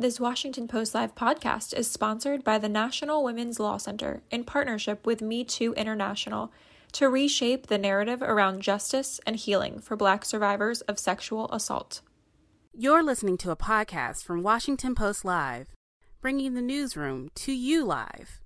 This Washington Post Live podcast is sponsored by the National Women's Law Center in partnership with Me Too International to reshape the narrative around justice and healing for Black survivors of sexual assault. You're listening to a podcast from Washington Post Live, bringing the newsroom to you live.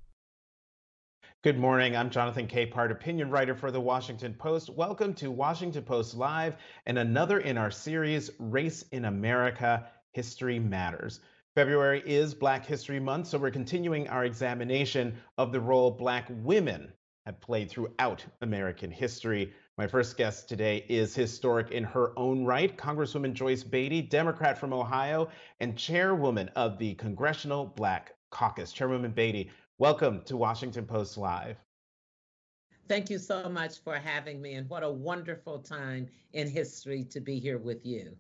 Good morning. I'm Jonathan Capehart, opinion writer for The Washington Post. Welcome to Washington Post Live and another in our series, Race in America, History Matters. February is Black History Month, so we're continuing our examination of the role Black women have played throughout American history. My first guest today is historic in her own right, Congresswoman Joyce Beatty, Democrat from Ohio and chairwoman of the Congressional Black Caucus. Chairwoman Beatty, welcome to Washington Post Live. Thank you so much for having me, and what a wonderful time in history to be here with you.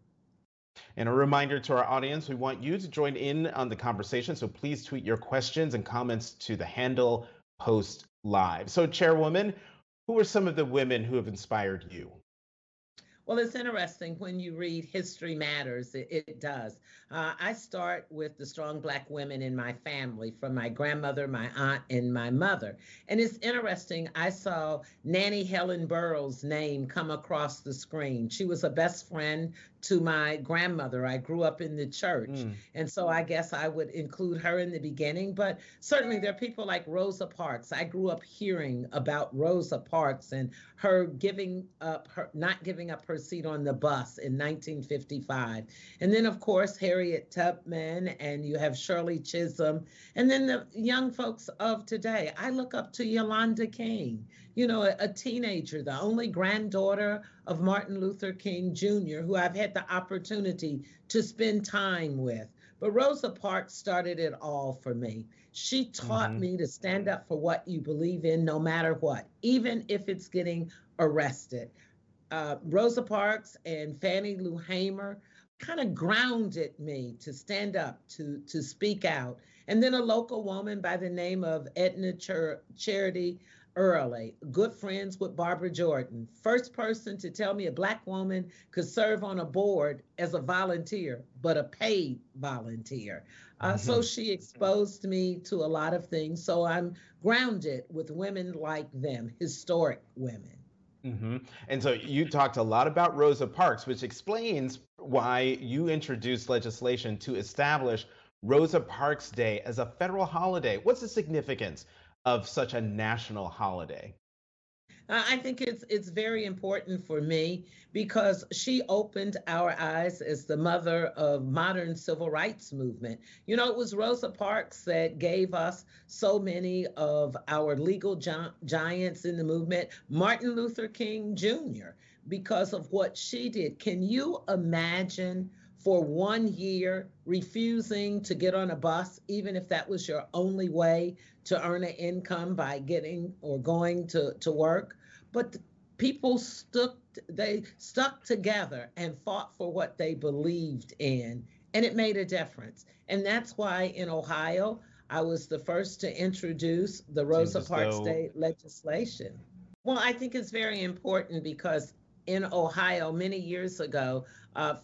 And a reminder to our audience, we want you to join in on the conversation, so please tweet your questions and comments to the handle Post Live. So, Chairwoman, who are some of the women who have inspired you? Well, it's interesting when you read History Matters, it does. I start with the strong Black women in my family, from my grandmother, my aunt, and my mother. And it's interesting, I saw Nanny Helen Burroughs' name come across the screen. She was a best friend to my grandmother. I grew up in the church. And so I guess I would include her in the beginning, but certainly there are people like Rosa Parks. I grew up hearing about Rosa Parks and her not giving up her seat on the bus in 1955. And then, of course, Harriet Tubman, and you have Shirley Chisholm, and then the young folks of today. I look up to Yolanda King, you know, a teenager, the only granddaughter of Martin Luther King Jr., who I've had the opportunity to spend time with. But Rosa Parks started it all for me. She taught me to stand up for what you believe in, no matter what, even if it's getting arrested. Rosa Parks and Fannie Lou Hamer kind of grounded me to stand up, to speak out. And then a local woman by the name of Edna Charity, early, good friends with Barbara Jordan, first person to tell me a Black woman could serve on a board as a volunteer, but a paid volunteer. So she exposed me to a lot of things. So I'm grounded with women like them, historic women. And so you talked a lot about Rosa Parks, which explains why you introduced legislation to establish Rosa Parks Day as a federal holiday. What's the significance of such a national holiday? I think it's very important for me because she opened our eyes as the mother of modern civil rights movement. You know, it was Rosa Parks that gave us so many of our legal giants in the movement, Martin Luther King Jr., because of what she did. Can you imagine for 1 year refusing to get on a bus, even if that was your only way to earn an income by getting or going to work? But people stuck together and fought for what they believed in, and it made a difference. And that's why in Ohio, I was the first to introduce the Rosa Parks Day legislation. Well, I think it's very important because in Ohio many years ago,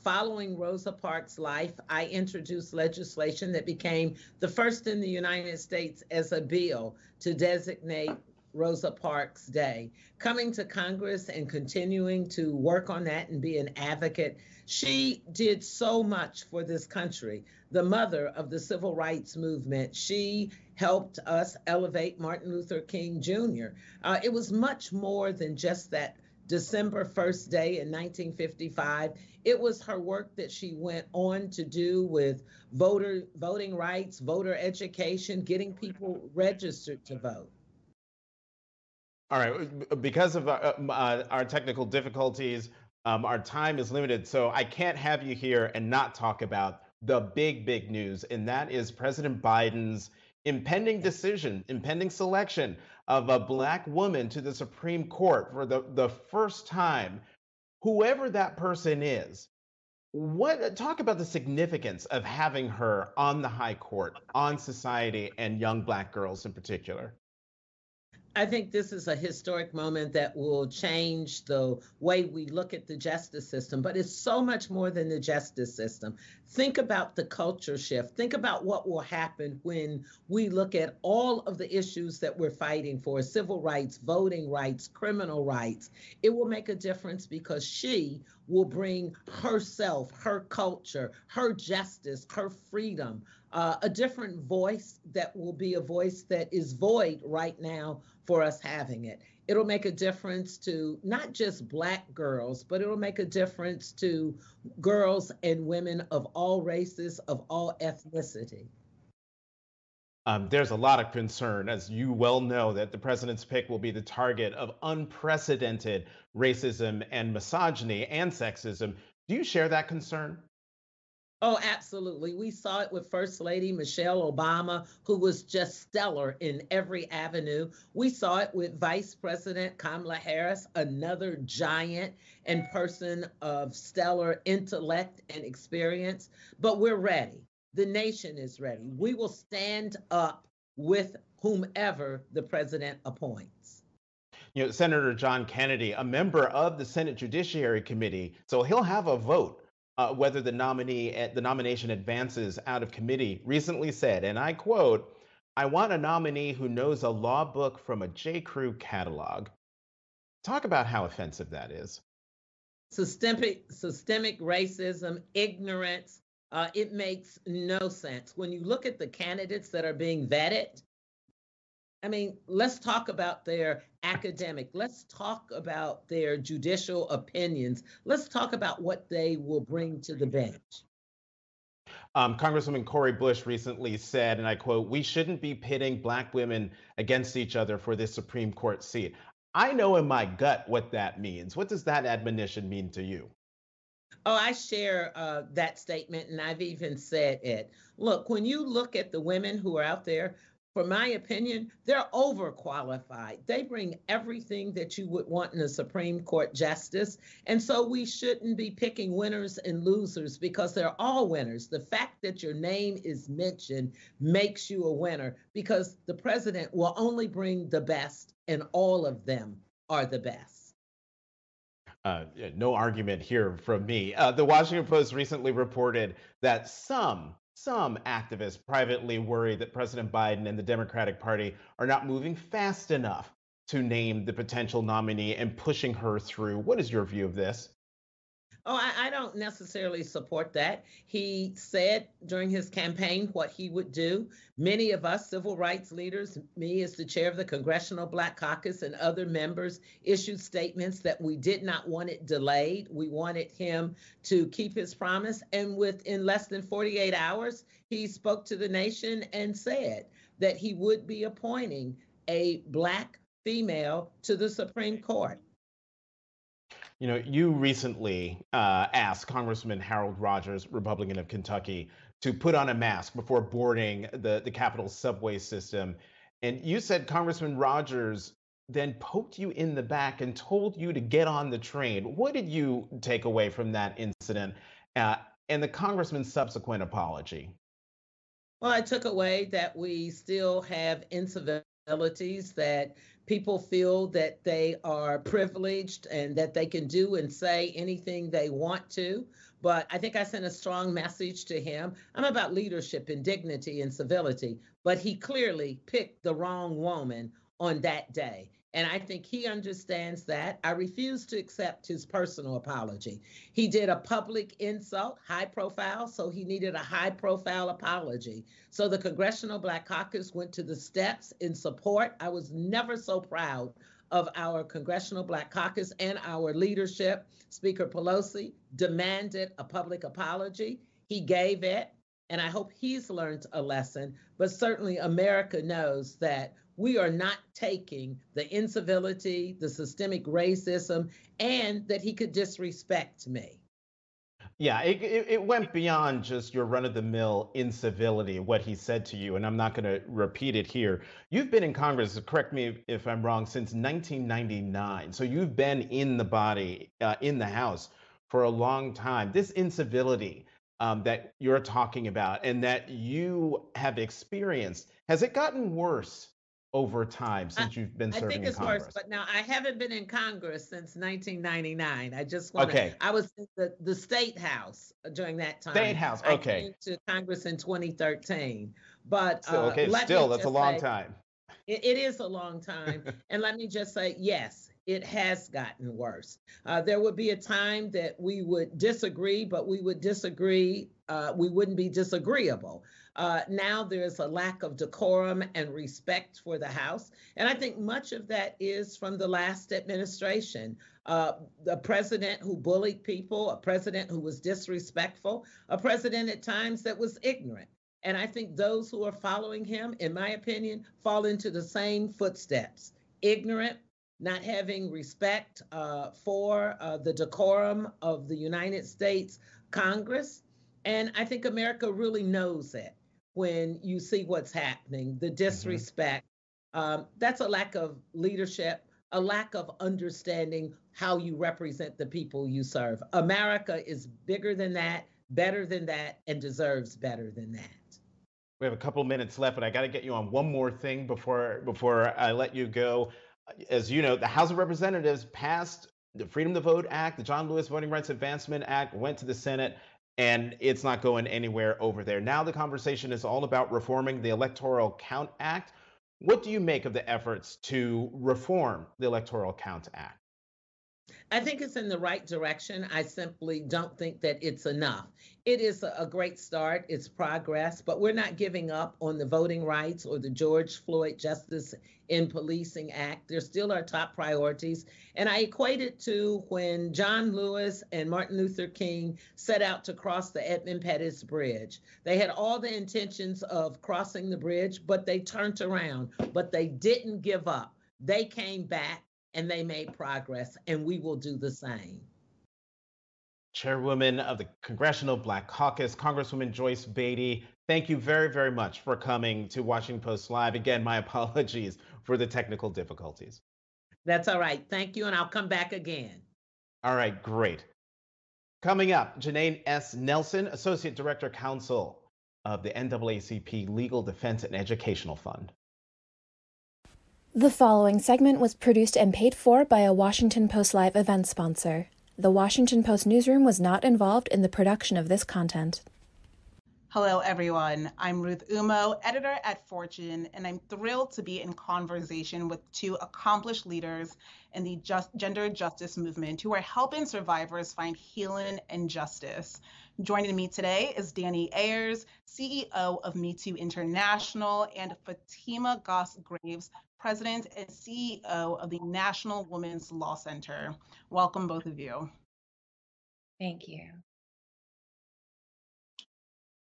following Rosa Parks' life, I introduced legislation that became the first in the United States as a bill to designate Rosa Parks Day. Coming to Congress and continuing to work on that and be an advocate, she did so much for this country. The mother of the civil rights movement, she helped us elevate Martin Luther King Jr. It was much more than just that December 1st day in 1955. It was her work that she went on to do with voting rights, voter education, getting people registered to vote. All right, because of our technical difficulties, our time is limited, so I can't have you here and not talk about the big, big news, and that is President Biden's impending selection of a Black woman to the Supreme Court for the first time, whoever that person is. Talk about the significance of having her on the high court, on society, and young Black girls in particular. I think this is a historic moment that will change the way we look at the justice system, but it's so much more than the justice system. Think about the culture shift. Think about what will happen when we look at all of the issues that we're fighting for, civil rights, voting rights, criminal rights. It will make a difference because she will bring herself, her culture, her justice, her freedom, a different voice that will be a voice that is void right now for us having it. It'll make a difference to not just Black girls, but it'll make a difference to girls and women of all races, of all ethnicity. There's a lot of concern, as you well know, that the president's pick will be the target of unprecedented racism and misogyny and sexism. Do you share that concern? Oh, absolutely. We saw it with First Lady Michelle Obama, who was just stellar in every avenue. We saw it with Vice President Kamala Harris, another giant and person of stellar intellect and experience. But we're ready. The nation is ready. We will stand up with whomever the president appoints. You know, Senator John Kennedy, a member of the Senate Judiciary Committee, so he'll have a vote. Whether the nomination advances out of committee, recently said, and I quote, "I want a nominee who knows a law book from a J. Crew catalog." Talk about how offensive that is. Systemic racism, ignorance, it makes no sense. When you look at the candidates that are being vetted, I mean, let's talk about their academic. Let's talk about their judicial opinions. Let's talk about what they will bring to the bench. Congresswoman Cori Bush recently said, and I quote, "We shouldn't be pitting Black women against each other for this Supreme Court seat." I know in my gut what that means. What does that admonition mean to you? Oh, I share that statement, and I've even said it. Look, when you look at the women who are out there, for my opinion, they're overqualified. They bring everything that you would want in a Supreme Court justice. And so we shouldn't be picking winners and losers because they're all winners. The fact that your name is mentioned makes you a winner because the president will only bring the best, and all of them are the best. No argument here from me. The Washington Post recently reported that some activists privately worry that President Biden and the Democratic Party are not moving fast enough to name the potential nominee and pushing her through. What is your view of this? Oh, I don't necessarily support that. He said during his campaign what he would do. Many of us civil rights leaders, me as the chair of the Congressional Black Caucus and other members, issued statements that we did not want it delayed. We wanted him to keep his promise. And within less than 48 hours, he spoke to the nation and said that he would be appointing a Black female to the Supreme Court. You know, you recently asked Congressman Harold Rogers, Republican of Kentucky, to put on a mask before boarding the Capitol subway system. And you said Congressman Rogers then poked you in the back and told you to get on the train. What did you take away from that incident and the congressman's subsequent apology? Well, I took away that we still have incivility, that people feel that they are privileged and that they can do and say anything they want to. But I think I sent a strong message to him. I'm about leadership and dignity and civility, but he clearly picked the wrong woman on that day. And I think he understands that. I refuse to accept his personal apology. He did a public insult, high profile, so he needed a high profile apology. So the Congressional Black Caucus went to the steps in support. I was never so proud of our Congressional Black Caucus and our leadership. Speaker Pelosi demanded a public apology. He gave it, and I hope he's learned a lesson, but certainly America knows that we are not taking the incivility, the systemic racism, and that he could disrespect me. Yeah, it went beyond just your run-of-the-mill incivility, what he said to you, and I'm not going to repeat it here. You've been in Congress, correct me if I'm wrong, since 1999. So you've been in the body, in the House for a long time. This incivility that you're talking about and that you have experienced, has it gotten worse over time since you've been serving in Congress? I think it's worse, but now I haven't been in Congress since 1999. I just want to, I was in the State House during that time. State House, okay. I came to Congress in 2013, but that's a long time. It is a long time. And let me just say, yes, it has gotten worse. There would be a time that we would disagree, but we would disagree. We wouldn't be disagreeable. Now there's a lack of decorum and respect for the House. And I think much of that is from the last administration. The president who bullied people, a president who was disrespectful, a president at times that was ignorant. And I think those who are following him, in my opinion, fall into the same footsteps. Ignorant, not having respect for the decorum of the United States Congress. And I think America really knows it when you see what's happening, the disrespect. That's a lack of leadership, a lack of understanding how you represent the people you serve. America is bigger than that, better than that, and deserves better than that. We have a couple minutes left, but I got to get you on one more thing before I let you go. As you know, the House of Representatives passed the Freedom to Vote Act, the John Lewis Voting Rights Advancement Act, went to the Senate, and it's not going anywhere over there. Now the conversation is all about reforming the Electoral Count Act. What do you make of the efforts to reform the Electoral Count Act? I think it's in the right direction. I simply don't think that it's enough. It is a great start. It's progress, but we're not giving up on the voting rights or the George Floyd Justice in Policing Act. They're still our top priorities. And I equate it to when John Lewis and Martin Luther King set out to cross the Edmund Pettus Bridge. They had all the intentions of crossing the bridge, but they turned around, but they didn't give up. They came back. And they made progress, and we will do the same. Chairwoman of the Congressional Black Caucus, Congresswoman Joyce Beatty, thank you very, very much for coming to Washington Post Live. Again, my apologies for the technical difficulties. That's all right. Thank you, and I'll come back again. All right, great. Coming up, Janai S. Nelson, Associate Director Counsel of the NAACP Legal Defense and Educational Fund. The following segment was produced and paid for by a Washington Post Live event sponsor. The Washington Post newsroom was not involved in the production of this content. Hello, everyone. I'm Ruth Umo, editor at Fortune, and I'm thrilled to be in conversation with two accomplished leaders in the gender justice movement who are helping survivors find healing and justice. Joining me today is Danny Ayers, CEO of Me Too International, and Fatima Goss-Graves, President and CEO of the National Women's Law Center. Welcome, both of you. Thank you.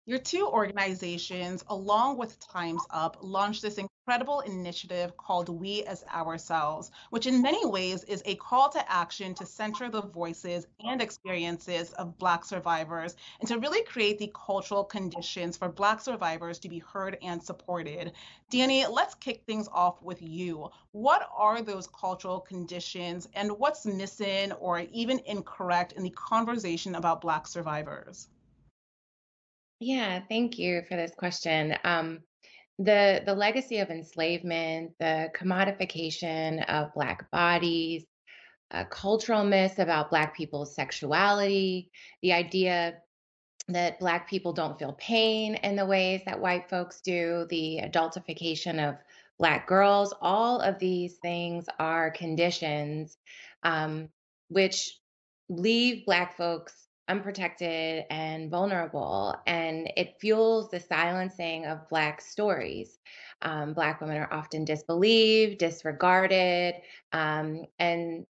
Your two organizations, along with Time's Up, launched this incredible initiative called We As Ourselves, which in many ways is a call to action to center the voices and experiences of Black survivors and to really create the cultural conditions for Black survivors to be heard and supported. Danny, let's kick things off with you. What are those cultural conditions and what's missing or even incorrect in the conversation about Black survivors? Yeah, thank you for this question. The legacy of enslavement, the commodification of Black bodies, cultural myths about Black people's sexuality, the idea that Black people don't feel pain in the ways that white folks do, the adultification of Black girls, all of these things are conditions which leave Black folks unprotected and vulnerable, and it fuels the silencing of Black stories. Black women are often disbelieved, disregarded, and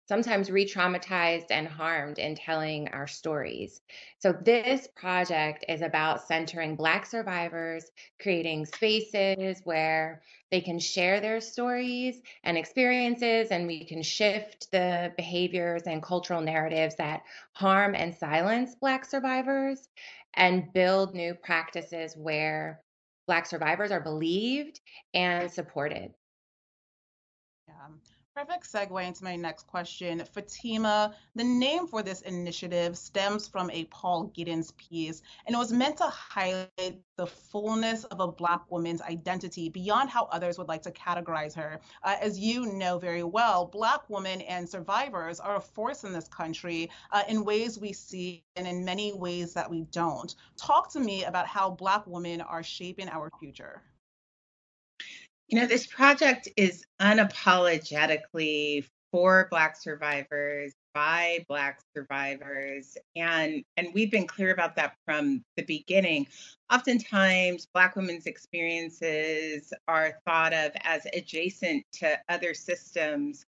sometimes re-traumatized and harmed in telling our stories. So this project is about centering Black survivors, creating spaces where they can share their stories and experiences, and we can shift the behaviors and cultural narratives that harm and silence Black survivors and build new practices where Black survivors are believed and supported. Yeah. Perfect segue into my next question. Fatima, the name for this initiative stems from a Paul Giddens piece, and it was meant to highlight the fullness of a Black woman's identity beyond how others would like to categorize her. As you know very well, Black women and survivors are a force in this country in ways we see and in many ways that we don't. Talk to me about how Black women are shaping our future. You know, this project is unapologetically for Black survivors, by Black survivors, and we've been clear about that from the beginning. Oftentimes, Black women's experiences are thought of as adjacent to other systems.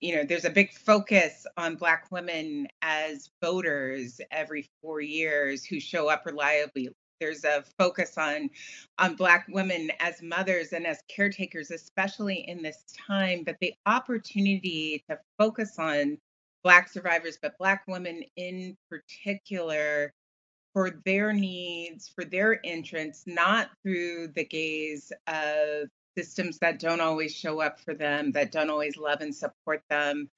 You know, there's a big focus on Black women as voters every 4 years who show up reliably. There's a focus on Black women as mothers and as caretakers, especially in this time. But the opportunity to focus on Black survivors, but Black women in particular, for their needs, for their interests, not through the gaze of systems that don't always show up for them, that don't always love and support them.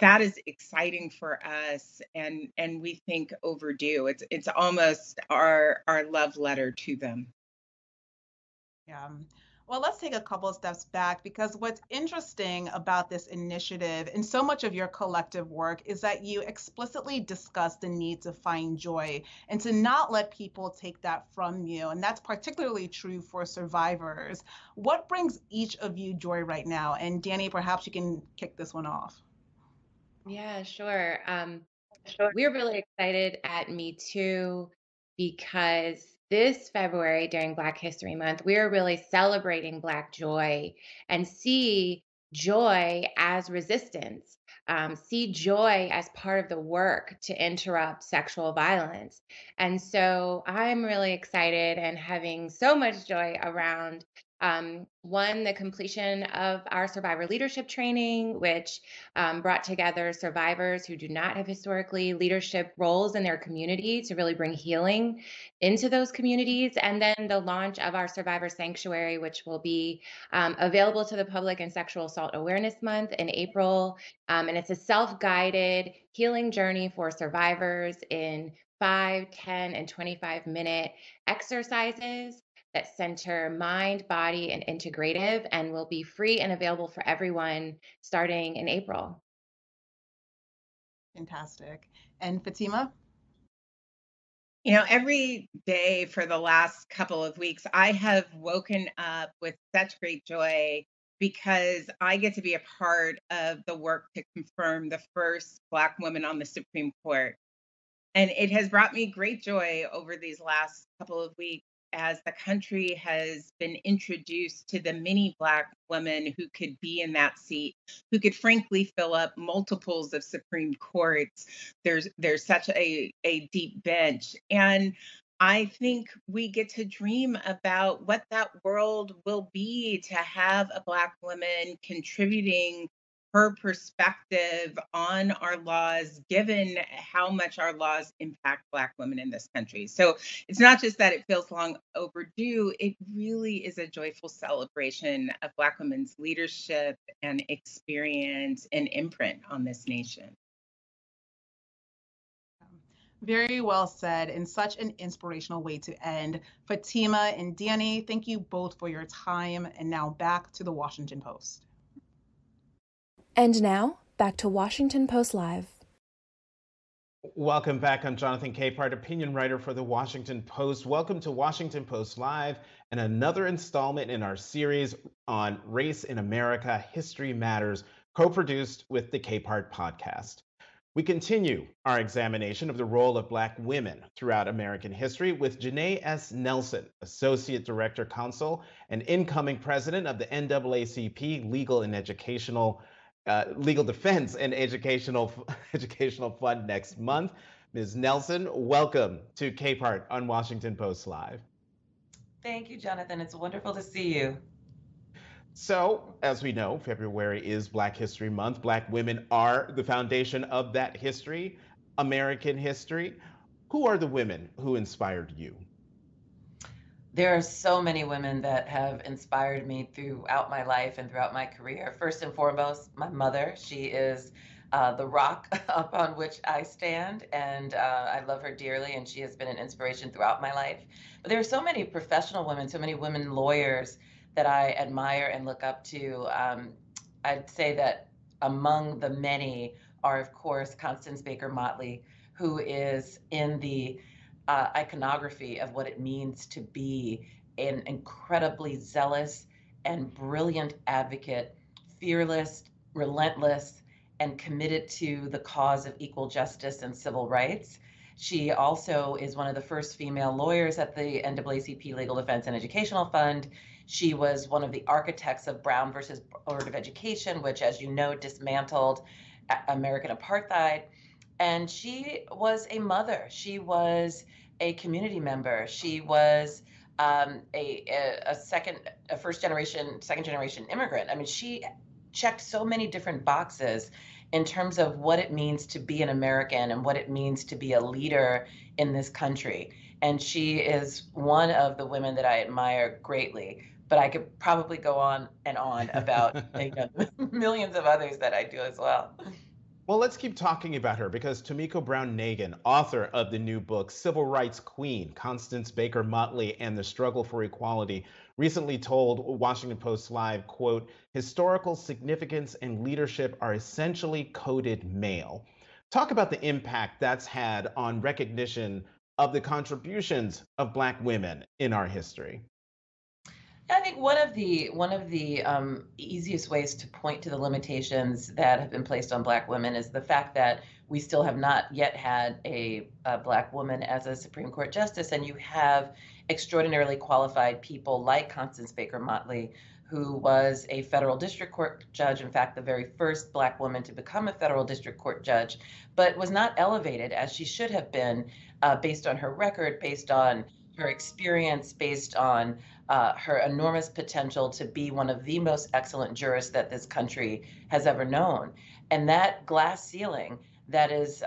That is exciting for us, and we think overdue. It's almost our love letter to them. Yeah. Well, let's take a couple of steps back, because what's interesting about this initiative and so much of your collective work is that you explicitly discuss the need to find joy and to not let people take that from you. And that's particularly true for survivors. What brings each of you joy right now? And Danny, perhaps you can kick this one off. Yeah, sure. We're really excited at Me Too because this February during Black History Month, we're really celebrating Black joy and see joy as resistance, see joy as part of the work to interrupt sexual violence. And so I'm really excited and having so much joy around one, the completion of our survivor leadership training, which brought together survivors who do not have historically leadership roles in their community to really bring healing into those communities. And then the launch of our Survivor Sanctuary, which will be available to the public in Sexual Assault Awareness Month in April. And it's a self-guided healing journey for survivors in 5, 10, and 25-minute exercises that center mind, body, and integrative, and will be free and available for everyone starting in April. Fantastic. And Fatima? You know, every day for the last couple of weeks, I have woken up with such great joy because I get to be a part of the work to confirm the first Black woman on the Supreme Court. And it has brought me great joy over these last couple of weeks as the country has been introduced to the many Black women who could be in that seat, who could frankly fill up multiples of Supreme Courts. There's such a deep bench. And I think we get to dream about what that world will be to have a Black woman contributing her perspective on our laws, given how much our laws impact Black women in this country. So it's not just that it feels long overdue, it really is a joyful celebration of Black women's leadership and experience and imprint on this nation. Very well said, and such an inspirational way to end. Fatima and Danny, thank you both for your time. And now back to the Washington Post. And now, back to Washington Post Live. Welcome back. I'm Jonathan Capehart, opinion writer for The Washington Post. Welcome to Washington Post Live and another installment in our series on Race in America, History Matters, co-produced with the Capehart Podcast. We continue our examination of the role of Black women throughout American history with Janai S. Nelson, Associate Director Counsel and incoming President of the NAACP Legal Defense and Educational Fund next month. Ms. Nelson, welcome to Capehart on Washington Post Live. Thank you, Jonathan. It's wonderful to see you. So, as we know, February is Black History Month. Black women are the foundation of that history, American history. Who are the women who inspired you? There are so many women that have inspired me throughout my life and throughout my career. First and foremost, my mother. She is the rock upon which I stand, and I love her dearly, and she has been an inspiration throughout my life. But there are so many professional women, so many women lawyers that I admire and look up to. I'd say that among the many are, of course, Constance Baker Motley, who is in the iconography of what it means to be an incredibly zealous and brilliant advocate, fearless, relentless, and committed to the cause of equal justice and civil rights. She also is one of the first female lawyers at the NAACP Legal Defense and Educational Fund. She was one of the architects of Brown versus Board of Education, which, as you know, dismantled American apartheid. And she was a mother. She was a community member. She was a second generation immigrant. I mean, she checked so many different boxes in terms of what it means to be an American and what it means to be a leader in this country. And she is one of the women that I admire greatly. But I could probably go on and on about millions of others that I do as well. Well, let's keep talking about her, because Tomiko Brown-Nagin, author of the new book, Civil Rights Queen, Constance Baker Motley and the Struggle for Equality, recently told Washington Post Live, quote, historical significance and leadership are essentially coded male. Talk about the impact that's had on recognition of the contributions of Black women in our history. I think one of the easiest ways to point to the limitations that have been placed on Black women is the fact that we still have not yet had a Black woman as a Supreme Court justice, and you have extraordinarily qualified people like Constance Baker Motley, who was a federal district court judge, in fact, the very first Black woman to become a federal district court judge, but was not elevated as she should have been based on her record, based on her experience, based on her enormous potential to be one of the most excellent jurists that this country has ever known. And that glass ceiling that is,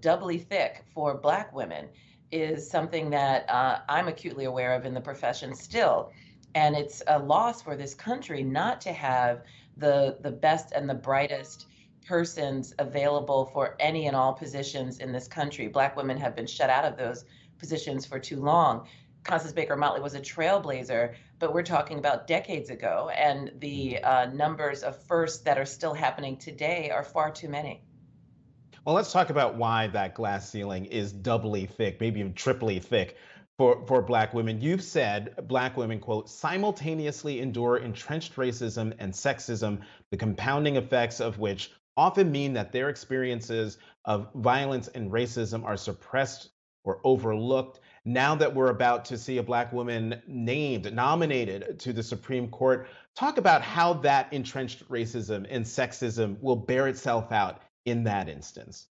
doubly thick for Black women is something that I'm acutely aware of in the profession still. And it's a loss for this country not to have the best and the brightest persons available for any and all positions in this country. Black women have been shut out of those positions for too long. Constance Baker Motley was a trailblazer, but we're talking about decades ago, and the numbers of firsts that are still happening today are far too many. Well, let's talk about why that glass ceiling is doubly thick, maybe even triply thick for Black women. You've said Black women, quote, simultaneously endure entrenched racism and sexism, the compounding effects of which often mean that their experiences of violence and racism are suppressed or overlooked. Now that we're about to see a Black woman nominated to the Supreme Court, talk about how that entrenched racism and sexism will bear itself out in that instance.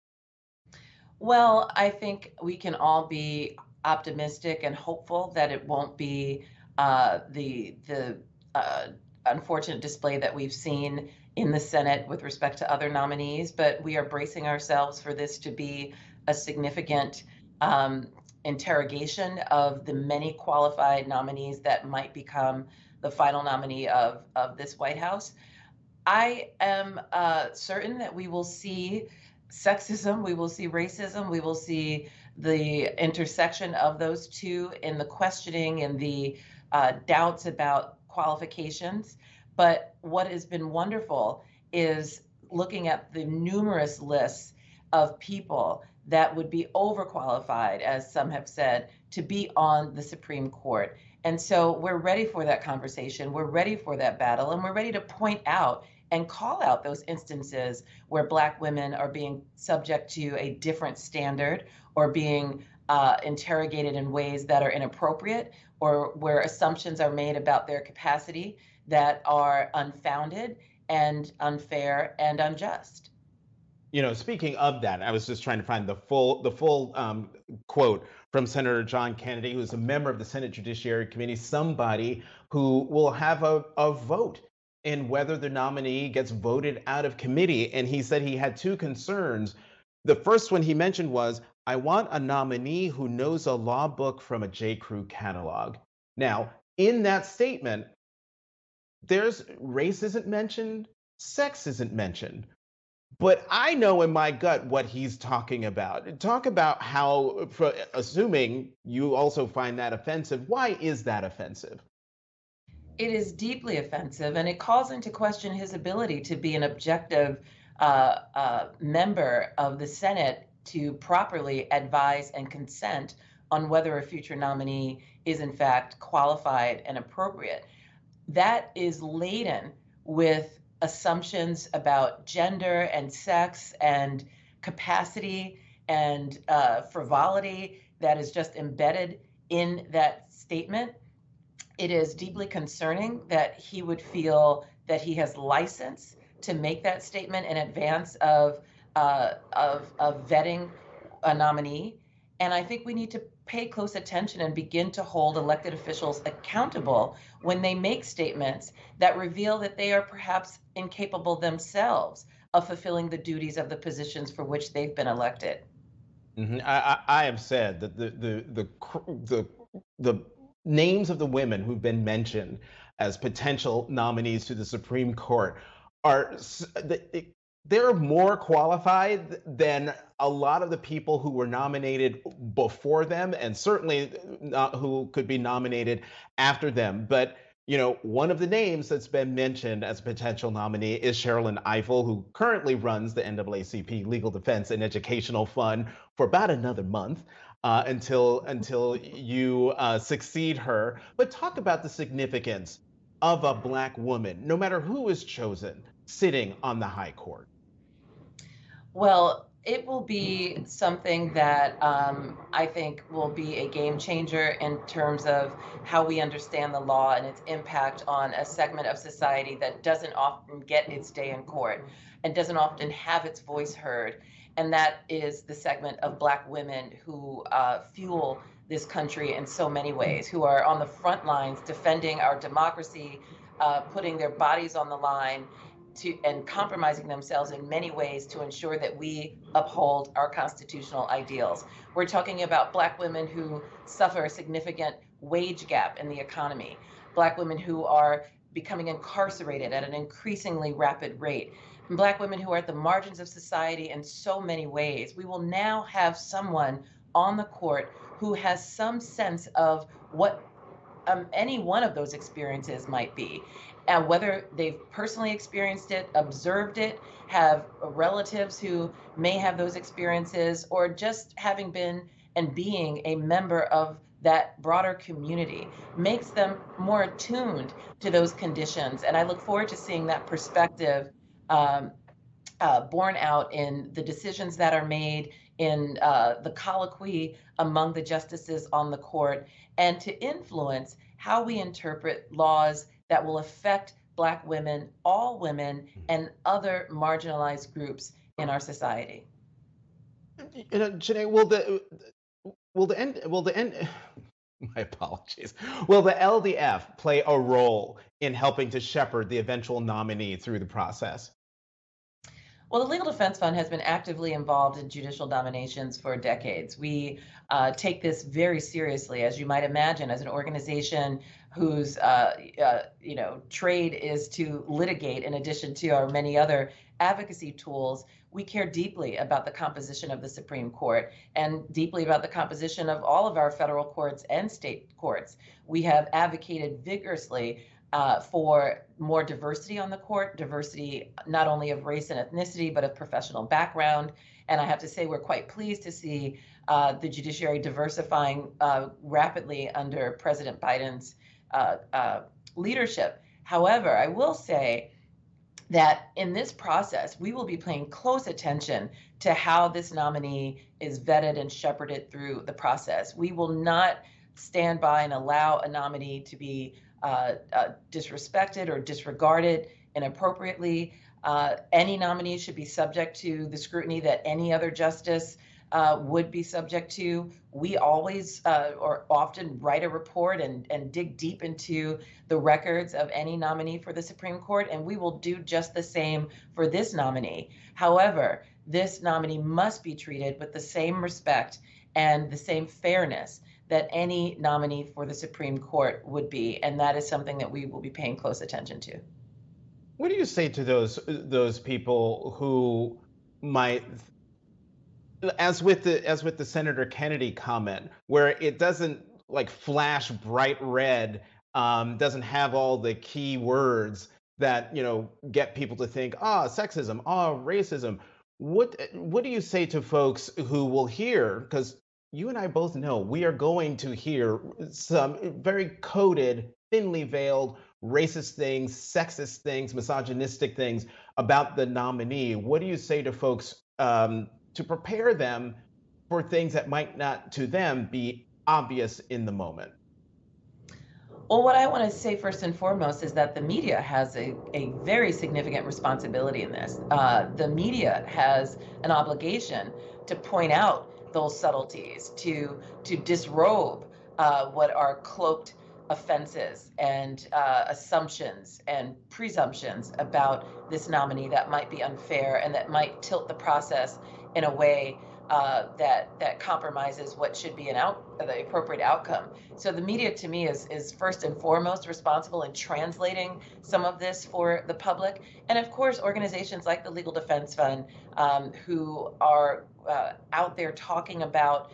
Well, I think we can all be optimistic and hopeful that it won't be the unfortunate display that we've seen in the Senate with respect to other nominees, but we are bracing ourselves for this to be a significant interrogation of the many qualified nominees that might become the final nominee of this White House. I am certain that we will see sexism, we will see racism, we will see the intersection of those two in the questioning and the doubts about qualifications. But what has been wonderful is looking at the numerous lists of people that would be overqualified, as some have said, to be on the Supreme Court. And so we're ready for that conversation, we're ready for that battle, and we're ready to point out and call out those instances where Black women are being subject to a different standard or being interrogated in ways that are inappropriate, or where assumptions are made about their capacity that are unfounded and unfair and unjust. You know, speaking of that, I was just trying to find the full quote from Senator John Kennedy, who's a member of the Senate Judiciary Committee, somebody who will have a vote in whether the nominee gets voted out of committee. And he said he had two concerns. The first one he mentioned was, I want a nominee who knows a law book from a J. Crew catalog. Now, in that statement, there's race isn't mentioned, sex isn't mentioned. But I know in my gut what he's talking about. Talk about how, assuming you also find that offensive, why is that offensive? It is deeply offensive, and it calls into question his ability to be an objective member of the Senate to properly advise and consent on whether a future nominee is in fact qualified and appropriate. That is laden with assumptions about gender and sex and capacity and frivolity that is just embedded in that statement. It is deeply concerning that he would feel that he has license to make that statement in advance of vetting a nominee. And I think we need to pay close attention and begin to hold elected officials accountable when they make statements that reveal that they are perhaps incapable themselves of fulfilling the duties of the positions for which they've been elected. Mm-hmm. I have said that the names of the women who've been mentioned as potential nominees to the Supreme Court are they're more qualified than a lot of the people who were nominated before them, and certainly not who could be nominated after them. But, you know, one of the names that's been mentioned as a potential nominee is Sherilyn Ifill, who currently runs the NAACP Legal Defense and Educational Fund for about another month until you succeed her. But talk about the significance of a Black woman, no matter who is chosen, sitting on the high court. Well, it will be something that I think will be a game changer in terms of how we understand the law and its impact on a segment of society that doesn't often get its day in court and doesn't often have its voice heard. And that is the segment of Black women who fuel this country in so many ways, who are on the front lines defending our democracy, putting their bodies on the line, and compromising themselves in many ways to ensure that we uphold our constitutional ideals. We're talking about Black women who suffer a significant wage gap in the economy, Black women who are becoming incarcerated at an increasingly rapid rate, and Black women who are at the margins of society in so many ways. We will now have someone on the court who has some sense of what any one of those experiences might be, and whether they've personally experienced it, observed it, have relatives who may have those experiences, or just having been and being a member of that broader community makes them more attuned to those conditions. And I look forward to seeing that perspective borne out in the decisions that are made, in the colloquy among the justices on the court, and to influence how we interpret laws that will affect Black women, all women, and other marginalized groups in our society. You know, Janai, will the LDF play a role in helping to shepherd the eventual nominee through the process? Well, the Legal Defense Fund has been actively involved in judicial nominations for decades. We take this very seriously, as you might imagine, as an organization whose trade is to litigate in addition to our many other advocacy tools. We care deeply about the composition of the Supreme Court and deeply about the composition of all of our federal courts and state courts. We have advocated vigorously for more diversity on the court, diversity not only of race and ethnicity, but of professional background. And I have to say, we're quite pleased to see the judiciary diversifying rapidly under President Biden's leadership. However, I will say that in this process, we will be paying close attention to how this nominee is vetted and shepherded through the process. We will not stand by and allow a nominee to be disrespected or disregarded inappropriately. Any nominee should be subject to the scrutiny that any other justice would be subject to. We always or often write a report and dig deep into the records of any nominee for the Supreme Court, and we will do just the same for this nominee. However, this nominee must be treated with the same respect and the same fairness that any nominee for the Supreme Court would be. And that is something that we will be paying close attention to. What do you say to those people who might, as with the Senator Kennedy comment, where it doesn't like flash bright red, doesn't have all the key words that, you know, get people to think, sexism, racism. What do you say to folks who will hear, because you and I both know we are going to hear some very coded, thinly veiled racist things, sexist things, misogynistic things about the nominee. What do you say to folks to prepare them for things that might not to them be obvious in the moment? Well, what I want to say first and foremost is that the media has a very significant responsibility in this. The media has an obligation to point out those subtleties, to disrobe what are cloaked offenses and assumptions and presumptions about this nominee that might be unfair and that might tilt the process in a way that compromises what should be the appropriate outcome. So the media, to me, is first and foremost responsible in translating some of this for the public. And of course, organizations like the Legal Defense Fund, who are out there talking about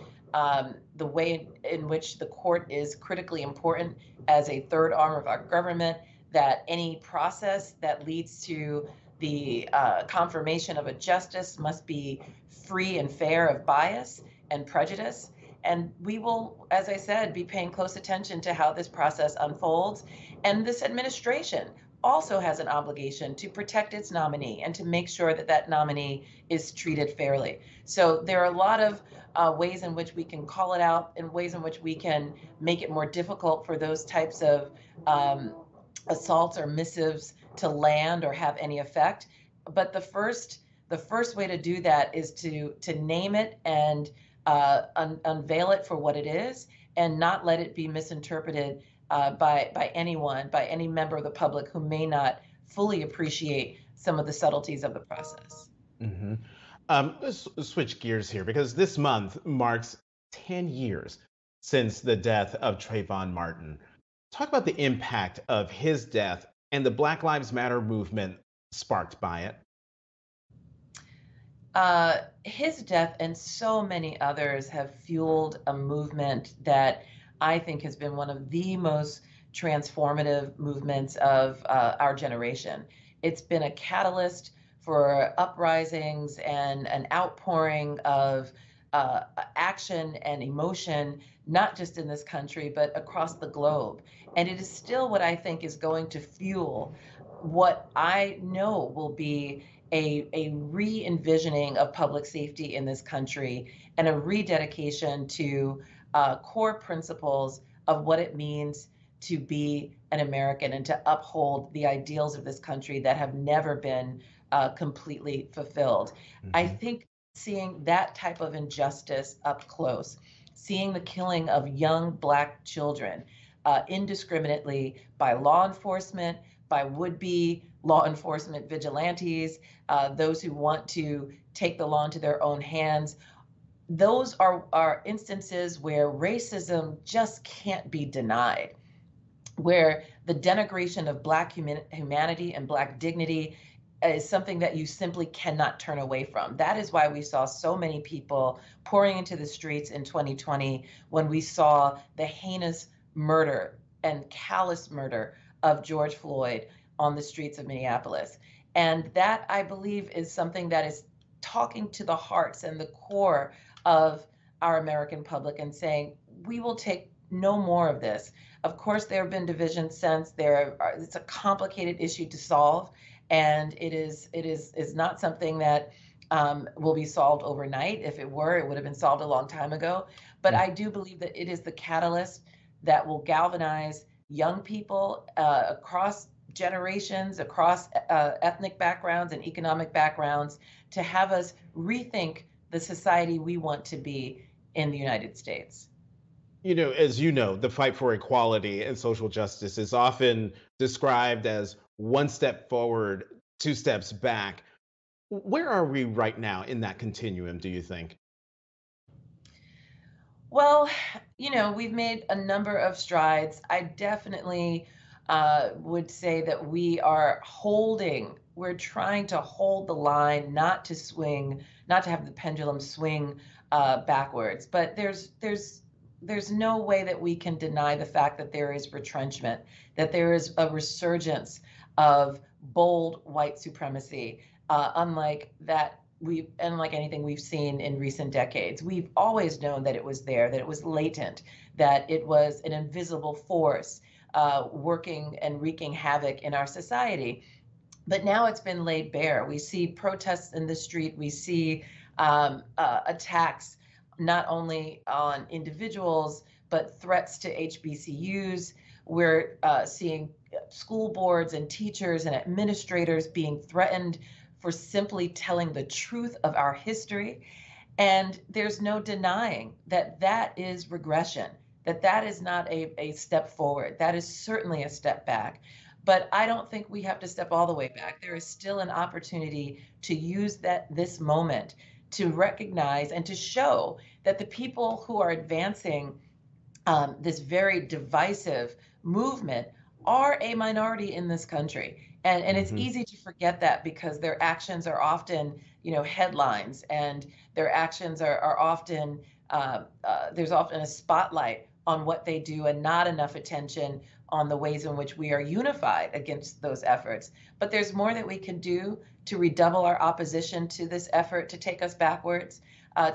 the way in which the court is critically important as a third arm of our government, that any process that leads to the confirmation of a justice must be free and fair of bias and prejudice. And we will, as I said, be paying close attention to how this process unfolds. And this administration also has an obligation to protect its nominee and to make sure that that nominee is treated fairly. So there are a lot of ways in which we can call it out and ways in which we can make it more difficult for those types of assaults or missives to land or have any effect. But the first way to do that is to name it and unveil it for what it is and not let it be misinterpreted by anyone, by any member of the public who may not fully appreciate some of the subtleties of the process. Mm-hmm. Let's switch gears here, because this month marks 10 years since the death of Trayvon Martin. Talk about the impact of his death and the Black Lives Matter movement sparked by it. His death and so many others have fueled a movement that I think has been one of the most transformative movements of our generation. It's been a catalyst for uprisings and an outpouring of action and emotion, not just in this country, but across the globe. And it is still what I think is going to fuel what I know will be a re-envisioning of public safety in this country and a rededication to core principles of what it means to be an American and to uphold the ideals of this country that have never been completely fulfilled. Mm-hmm. I think seeing that type of injustice up close, seeing the killing of young Black children indiscriminately by law enforcement, by would-be law enforcement vigilantes, those who want to take the law into their own hands, those are instances where racism just can't be denied, where the denigration of Black humanity and Black dignity is something that you simply cannot turn away from. That is why we saw so many people pouring into the streets in 2020 when we saw the heinous murder and callous murder of George Floyd on the streets of Minneapolis. And that, I believe, is something that is talking to the hearts and the core of our American public and saying, we will take no more of this. Of course, there have been divisions since. It's a complicated issue to solve, and it is not something that will be solved overnight. If it were, it would have been solved a long time ago. But I do believe that it is the catalyst that will galvanize young people across generations, across ethnic backgrounds and economic backgrounds, to have us rethink the society we want to be in the United States. You know, as you know, the fight for equality and social justice is often described as one step forward, two steps back. Where are we right now in that continuum, do you think? Well, you know, we've made a number of strides. I definitely would say that we are holding, we're trying to hold the line, not to swing, not to have the pendulum swing backwards. But there's no way that we can deny the fact that there is retrenchment, that there is a resurgence of bold white supremacy, unlike anything we've seen in recent decades. We've always known that it was there, that it was latent, that it was an invisible force working and wreaking havoc in our society. But now it's been laid bare. We see protests in the street. We see attacks not only on individuals, but threats to HBCUs. We're seeing school boards and teachers and administrators being threatened for simply telling the truth of our history. And there's no denying that that is regression, that that is not a step forward. That is certainly a step back. But I don't think we have to step all the way back. There is still an opportunity to use this moment to recognize and to show that the people who are advancing this very divisive movement are a minority in this country. And it's easy to forget that because their actions are often, you know, headlines, and their actions are often, there's often a spotlight on what they do and not enough attention on the ways in which we are unified against those efforts. But there's more that we can do to redouble our opposition to this effort to take us backwards,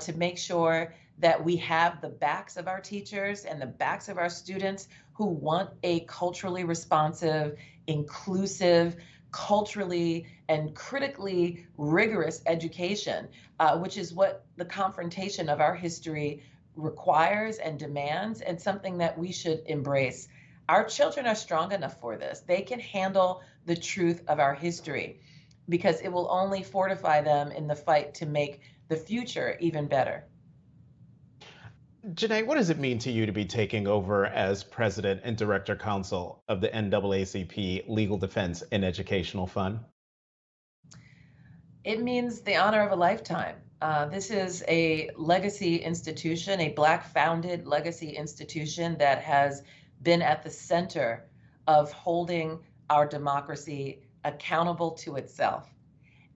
to make sure that we have the backs of our teachers and the backs of our students who want a culturally responsive, inclusive, culturally and critically rigorous education, which is what the confrontation of our history requires and demands, and something that we should embrace. Our children are strong enough for this. They can handle the truth of our history because it will only fortify them in the fight to make the future even better. Janai, what does it mean to you to be taking over as president and director counsel of the NAACP Legal Defense and Educational Fund? It means the honor of a lifetime. This is a legacy institution, a Black-founded legacy institution that has been at the center of holding our democracy accountable to itself.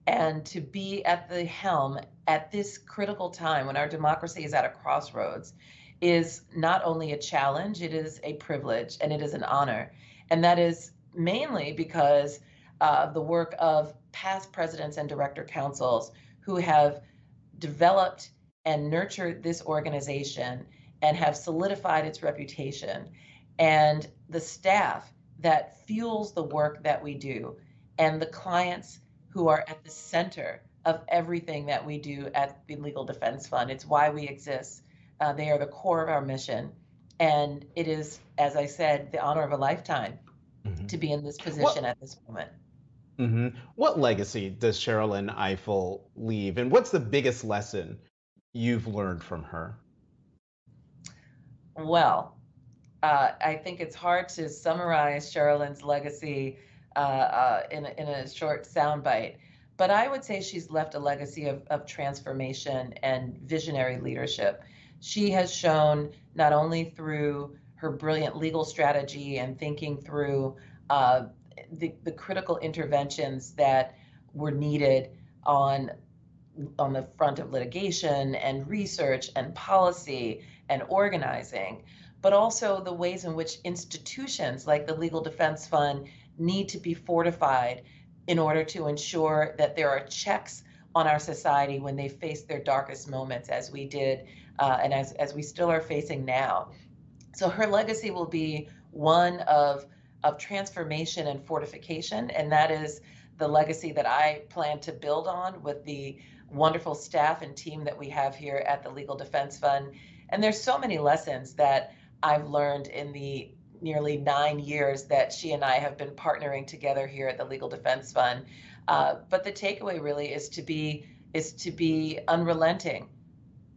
And to be at the helm at this critical time when our democracy is at a crossroads is not only a challenge, it is a privilege and it is an honor. And that is mainly because of the work of past presidents and director councils who have developed and nurtured this organization and have solidified its reputation, and the staff that fuels the work that we do, and the clients who are at the center of everything that we do at the Legal Defense Fund. It's why we exist. They are the core of our mission. And it is, as I said, the honor of a lifetime to be in this position at this moment. What legacy does Sherilyn Ifill leave? And what's the biggest lesson you've learned from her? Well, I think it's hard to summarize Sherilyn's legacy in a short soundbite. But I would say she's left a legacy of transformation and visionary leadership. She has shown, not only through her brilliant legal strategy and thinking through the critical interventions that were needed on the front of litigation and research and policy and organizing, but also the ways in which institutions like the Legal Defense Fund need to be fortified in order to ensure that there are checks on our society when they face their darkest moments, as we did and as we still are facing now. So her legacy will be one of transformation and fortification, and that is the legacy that I plan to build on with the wonderful staff and team that we have here at the Legal Defense Fund. And there's so many lessons that I've learned in the nearly 9 years that she and I have been partnering together here at the Legal Defense Fund. But the takeaway really is to be unrelenting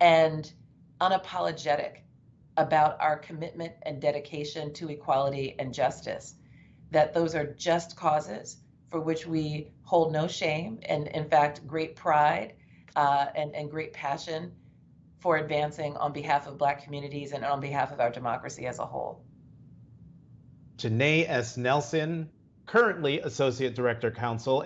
and unapologetic about our commitment and dedication to equality and justice, that those are just causes for which we hold no shame and, in fact, great pride and great passion for advancing on behalf of Black communities and on behalf of our democracy as a whole. Janai S. Nelson, currently Associate Director Counsel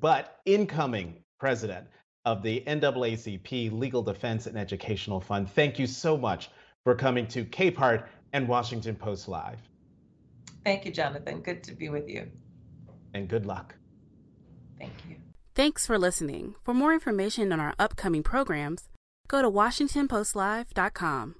but incoming President of the NAACP Legal Defense and Educational Fund. Thank you so much for coming to Capehart and Washington Post Live. Thank you, Jonathan. Good to be with you. And good luck. Thank you. Thanks for listening. For more information on our upcoming programs, go to WashingtonPostLive.com.